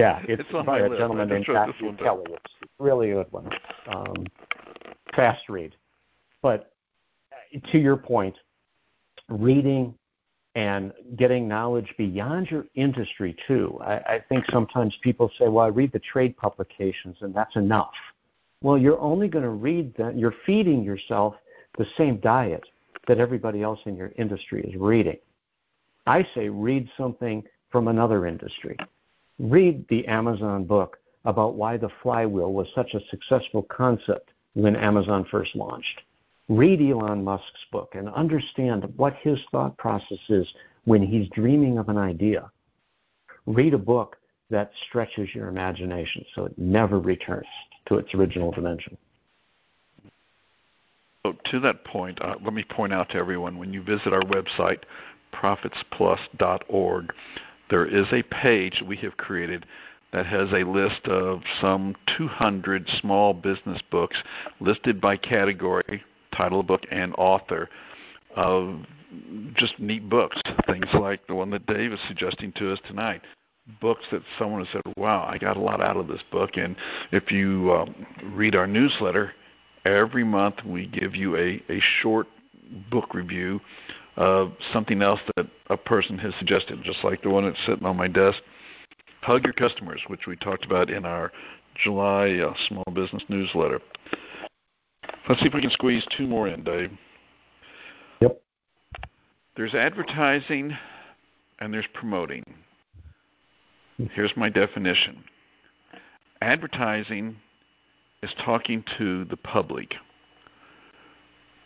Yeah, it's, it's by a gentleman named Jackson Kelly. It's a really good one. Um, fast read. But to your point, reading and getting knowledge beyond your industry, too. I, I think sometimes people say, well, I read the trade publications, and that's enough. Well, you're only going to read that. You're feeding yourself the same diet that everybody else in your industry is reading. I say read something from another industry. Read the Amazon book about why the flywheel was such a successful concept when Amazon first launched. Read Elon Musk's book and understand what his thought process is when he's dreaming of an idea. Read a book that stretches your imagination so it never returns to its original dimension. So to that point, uh, let me point out to everyone, when you visit our website, profits plus dot org, there is a page we have created that has a list of some two hundred small business books listed by category, title of book, and author of just neat books, things like the one that Dave is suggesting to us tonight, books that someone has said, wow, I got a lot out of this book. And if you um, read our newsletter, every month we give you a, a short book review of something else that a person has suggested, just like the one that's sitting on my desk, Hug Your Customers, which we talked about in our July uh, small business newsletter. Let's see if we can squeeze two more in, Dave. Yep. There's advertising and there's promoting. Here's my definition. Advertising is talking to the public.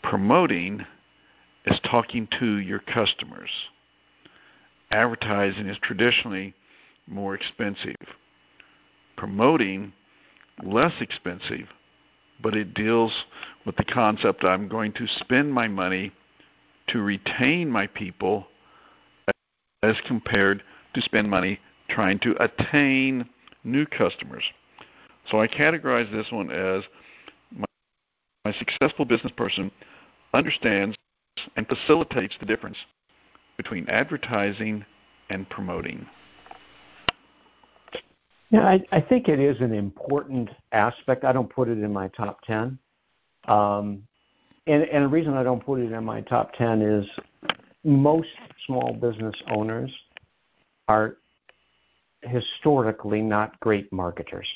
Promoting is talking to your customers. Advertising is traditionally more expensive. Promoting, less expensive, but it deals with the concept I'm going to spend my money to retain my people as compared to spend money trying to attain new customers. So I categorize this one as my, my successful business person understands and facilitates the difference between advertising and promoting. Yeah, I, I think it is an important aspect. I don't put it in my top ten. Um, and, and the reason I don't put it in my top ten is most small business owners are historically not great marketers.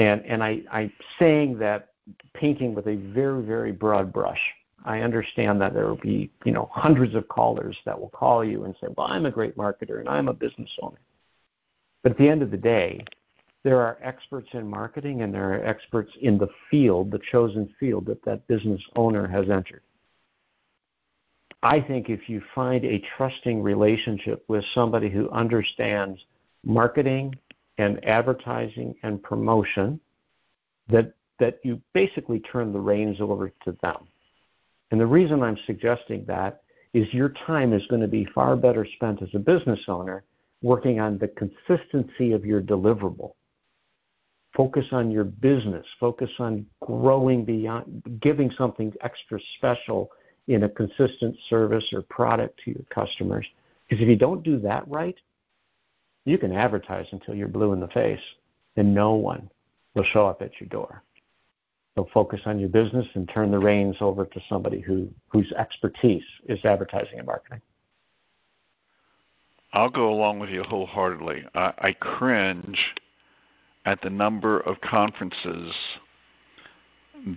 And, and I, I'm saying that painting with a very, very broad brush. I understand that there will be, you know, hundreds of callers that will call you and say, well, I'm a great marketer and I'm a business owner. But at the end of the day, there are experts in marketing and there are experts in the field, the chosen field that that business owner has entered. I think if you find a trusting relationship with somebody who understands marketing and advertising and promotion, that that you basically turn the reins over to them. And the reason I'm suggesting that is your time is going to be far better spent as a business owner working on the consistency of your deliverable. Focus on your business. Focus on growing beyond, giving something extra special in a consistent service or product to your customers. Because if you don't do that right, you can advertise until you're blue in the face, and no one will show up at your door. So focus on your business and turn the reins over to somebody who, whose expertise is advertising and marketing. I'll go along with you wholeheartedly. I, I cringe at the number of conferences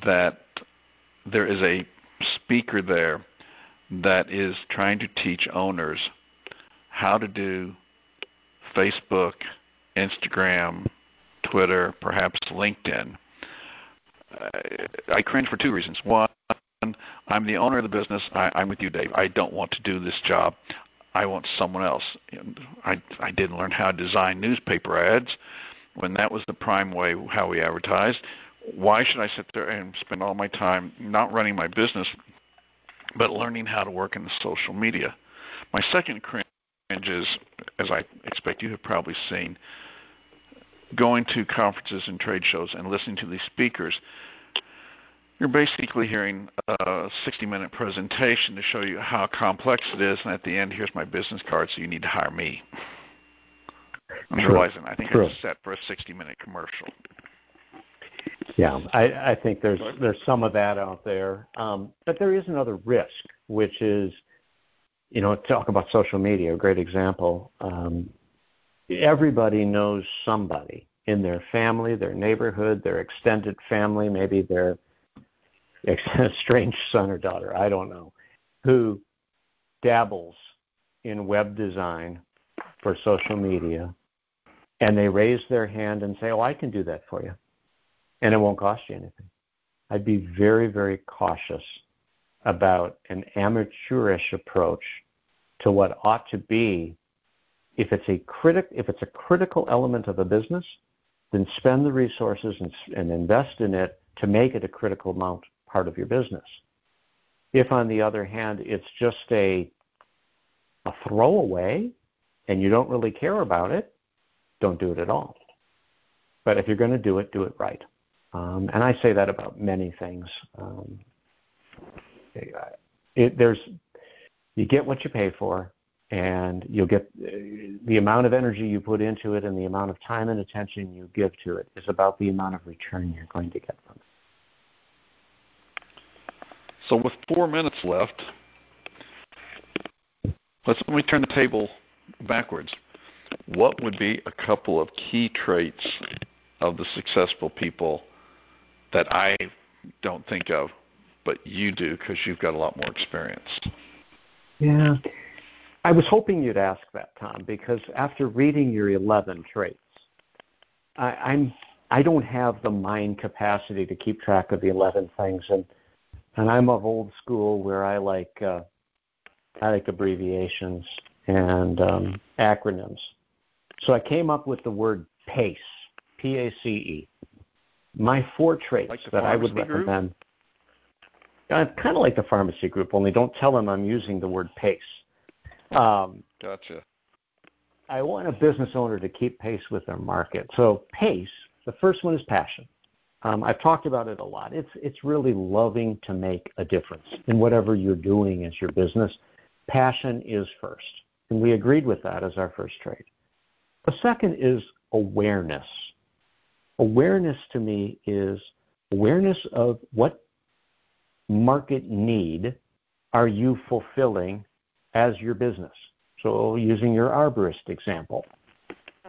that there is a speaker there that is trying to teach owners how to do Facebook, Instagram, Twitter, perhaps LinkedIn. I cringe for two reasons. One, I'm the owner of the business. I, I'm with you, Dave. I don't want to do this job. I want someone else. I, I didn't learn how to design newspaper ads when that was the prime way how we advertised. Why should I sit there and spend all my time not running my business, but learning how to work in the social media? My second cringe is, as I expect you have probably seen, going to conferences and trade shows and listening to these speakers, you're basically hearing a sixty-minute presentation to show you how complex it is, and at the end, here's my business card, so you need to hire me. I'm True. realizing I think True. it's set for a sixty-minute commercial. Yeah, I, I think there's there's some of that out there. Um, but there is another risk, which is, you know, talk about social media, a great example. Um, everybody knows somebody in their family, their neighborhood, their extended family, maybe their strange son or daughter, I don't know, who dabbles in web design for social media, and they raise their hand and say, oh, I can do that for you, and it won't cost you anything. I'd be very, very cautious about an amateurish approach to what ought to be. If it's a critic, if it's a critical element of a business, then spend the resources and, and invest in it to make it a critical amount part of your business. If, on the other hand, it's just a, a throwaway and you don't really care about it, don't do it at all. But if you're going to do it, do it right. Um, and I say that about many things. Um, it, there's, you get what you pay for, and you'll get the amount of energy you put into it and the amount of time and attention you give to it is about the amount of return you're going to get from it. So with four minutes left, let's let me turn the table backwards. What would be a couple of key traits of the successful people that I don't think of, but you do because you've got a lot more experience? Yeah. I was hoping you'd ask that, Tom, because after reading your eleven traits, I, I'm I don't have the mind capacity to keep track of the eleven things, and and I'm of old school where I like uh, I like abbreviations and um, acronyms. So I came up with the word PACE, P A C E. My four traits like that I would recommend. I'm kind of like the pharmacy group, only don't tell them I'm using the word PACE. Um, gotcha. I want a business owner to keep pace with their market. So pace, the first one is passion. Um, I've talked about it a lot. It's it's really loving to make a difference in whatever you're doing as your business. Passion is first. And we agreed with that as our first trait. The second is awareness. Awareness to me is awareness of what market need are you fulfilling as your business. So using your arborist example,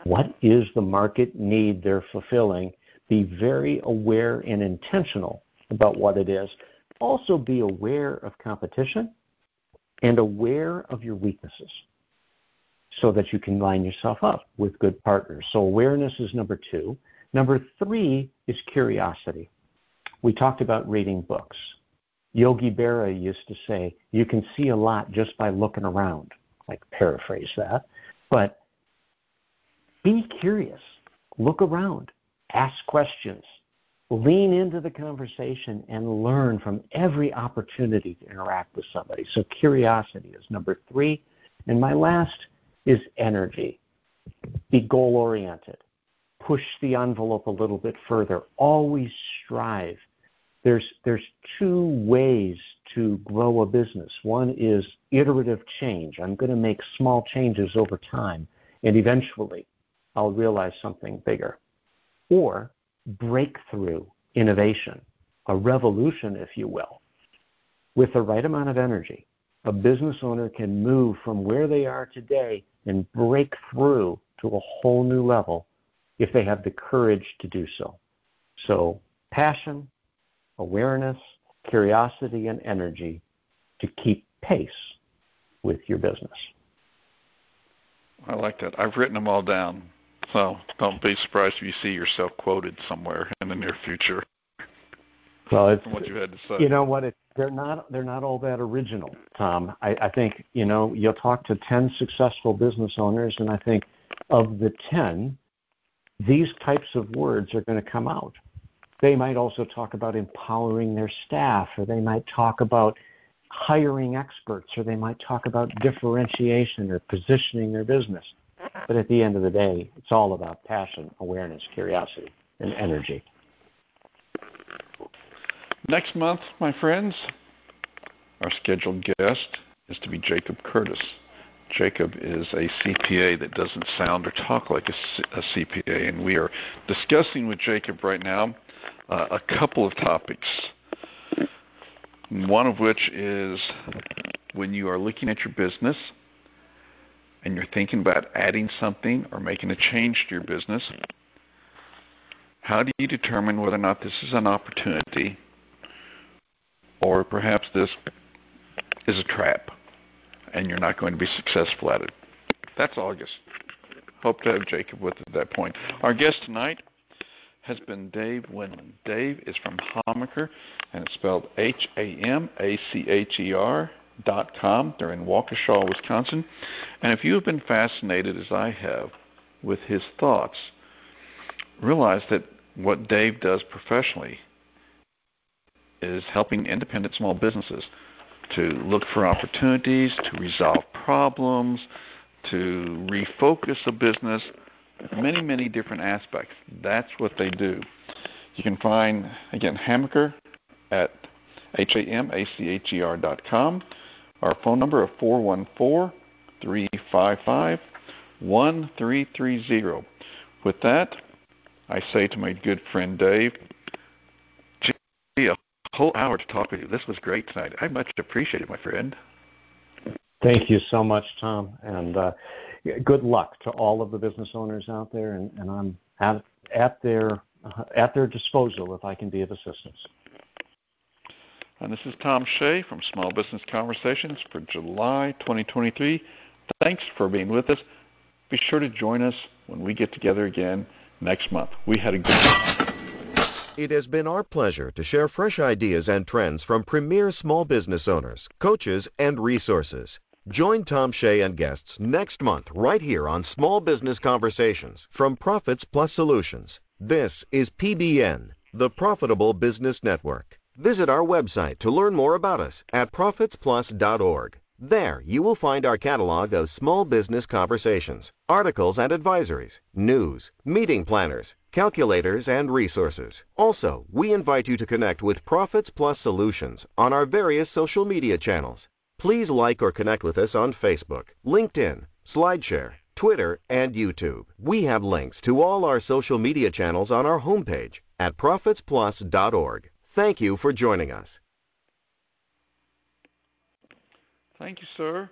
what is the market need they're fulfilling? Be very aware and intentional about what it is. Also be aware of competition and aware of your weaknesses so that you can line yourself up with good partners. So awareness is number two. Number three is curiosity. We talked about reading books. Yogi Berra used to say, you can see a lot just by looking around. I paraphrase that. But be curious. Look around. Ask questions. Lean into the conversation and learn from every opportunity to interact with somebody. So curiosity is number three. And my last is energy. Be goal-oriented. Push the envelope a little bit further. Always strive. There's there's two ways to grow a business. One is iterative change. I'm going to make small changes over time, and eventually I'll realize something bigger. Or breakthrough innovation, a revolution, if you will. With the right amount of energy, a business owner can move from where they are today and break through to a whole new level if they have the courage to do so. So passion, awareness, curiosity, and energy to keep pace with your business. I like that. I've written them all down, so don't be surprised if you see yourself quoted somewhere in the near future. Well, it's, from what you had to say. You know what? It, they're not they're not all that original, Tom. I, I think you know you'll talk to ten successful business owners, and I think of the ten, these types of words are going to come out. They might also talk about empowering their staff, or they might talk about hiring experts, or they might talk about differentiation or positioning their business. But at the end of the day, it's all about passion, awareness, curiosity, and energy. Next month, my friends, our scheduled guest is to be Jacob Curtis. Jacob is a C P A that doesn't sound or talk like a, C- a C P A, and we are discussing with Jacob right now uh, a couple of topics, one of which is when you are looking at your business and you're thinking about adding something or making a change to your business, how do you determine whether or not this is an opportunity or perhaps this is a trap and you're not going to be successful at it? That's August. Hope to have Jacob with us at that point. Our guest tonight has been Dave Wendland. Dave is from Hamacher, and it's spelled H A M A C H E R dot com. They're in Waukesha, Wisconsin. And if you have been fascinated, as I have, with his thoughts, realize that what Dave does professionally is helping independent small businesses to look for opportunities, to resolve problems, to refocus a business, many, many different aspects. That's what they do. You can find, again, Hamacher at H A M A C H E R dot com. Our phone number of four one four, three five five, one three three zero. With that, I say to my good friend Dave, gee, a whole hour to talk with you. This was great tonight. I much appreciate it, my friend. Thank you so much, Tom, and uh, good luck to all of the business owners out there, and, and I'm at, at their uh, at their disposal if I can be of assistance. And this is Tom Shay from Small Business Conversations for July twenty twenty-three. Thanks for being with us. Be sure to join us when we get together again next month. We had a good time. It has been our pleasure to share fresh ideas and trends from premier small business owners, coaches, and resources. Join Tom Shay and guests next month right here on Small Business Conversations from Profits Plus Solutions. This is P B N, the Profitable Business Network. Visit our website to learn more about us at profits plus dot org. There, you will find our catalog of small business conversations, articles and advisories, news, meeting planners, calculators, and resources. Also, we invite you to connect with Profits Plus Solutions on our various social media channels. Please like or connect with us on Facebook, LinkedIn, SlideShare, Twitter, and YouTube. We have links to all our social media channels on our homepage at profits plus dot org. Thank you for joining us. Thank you, sir.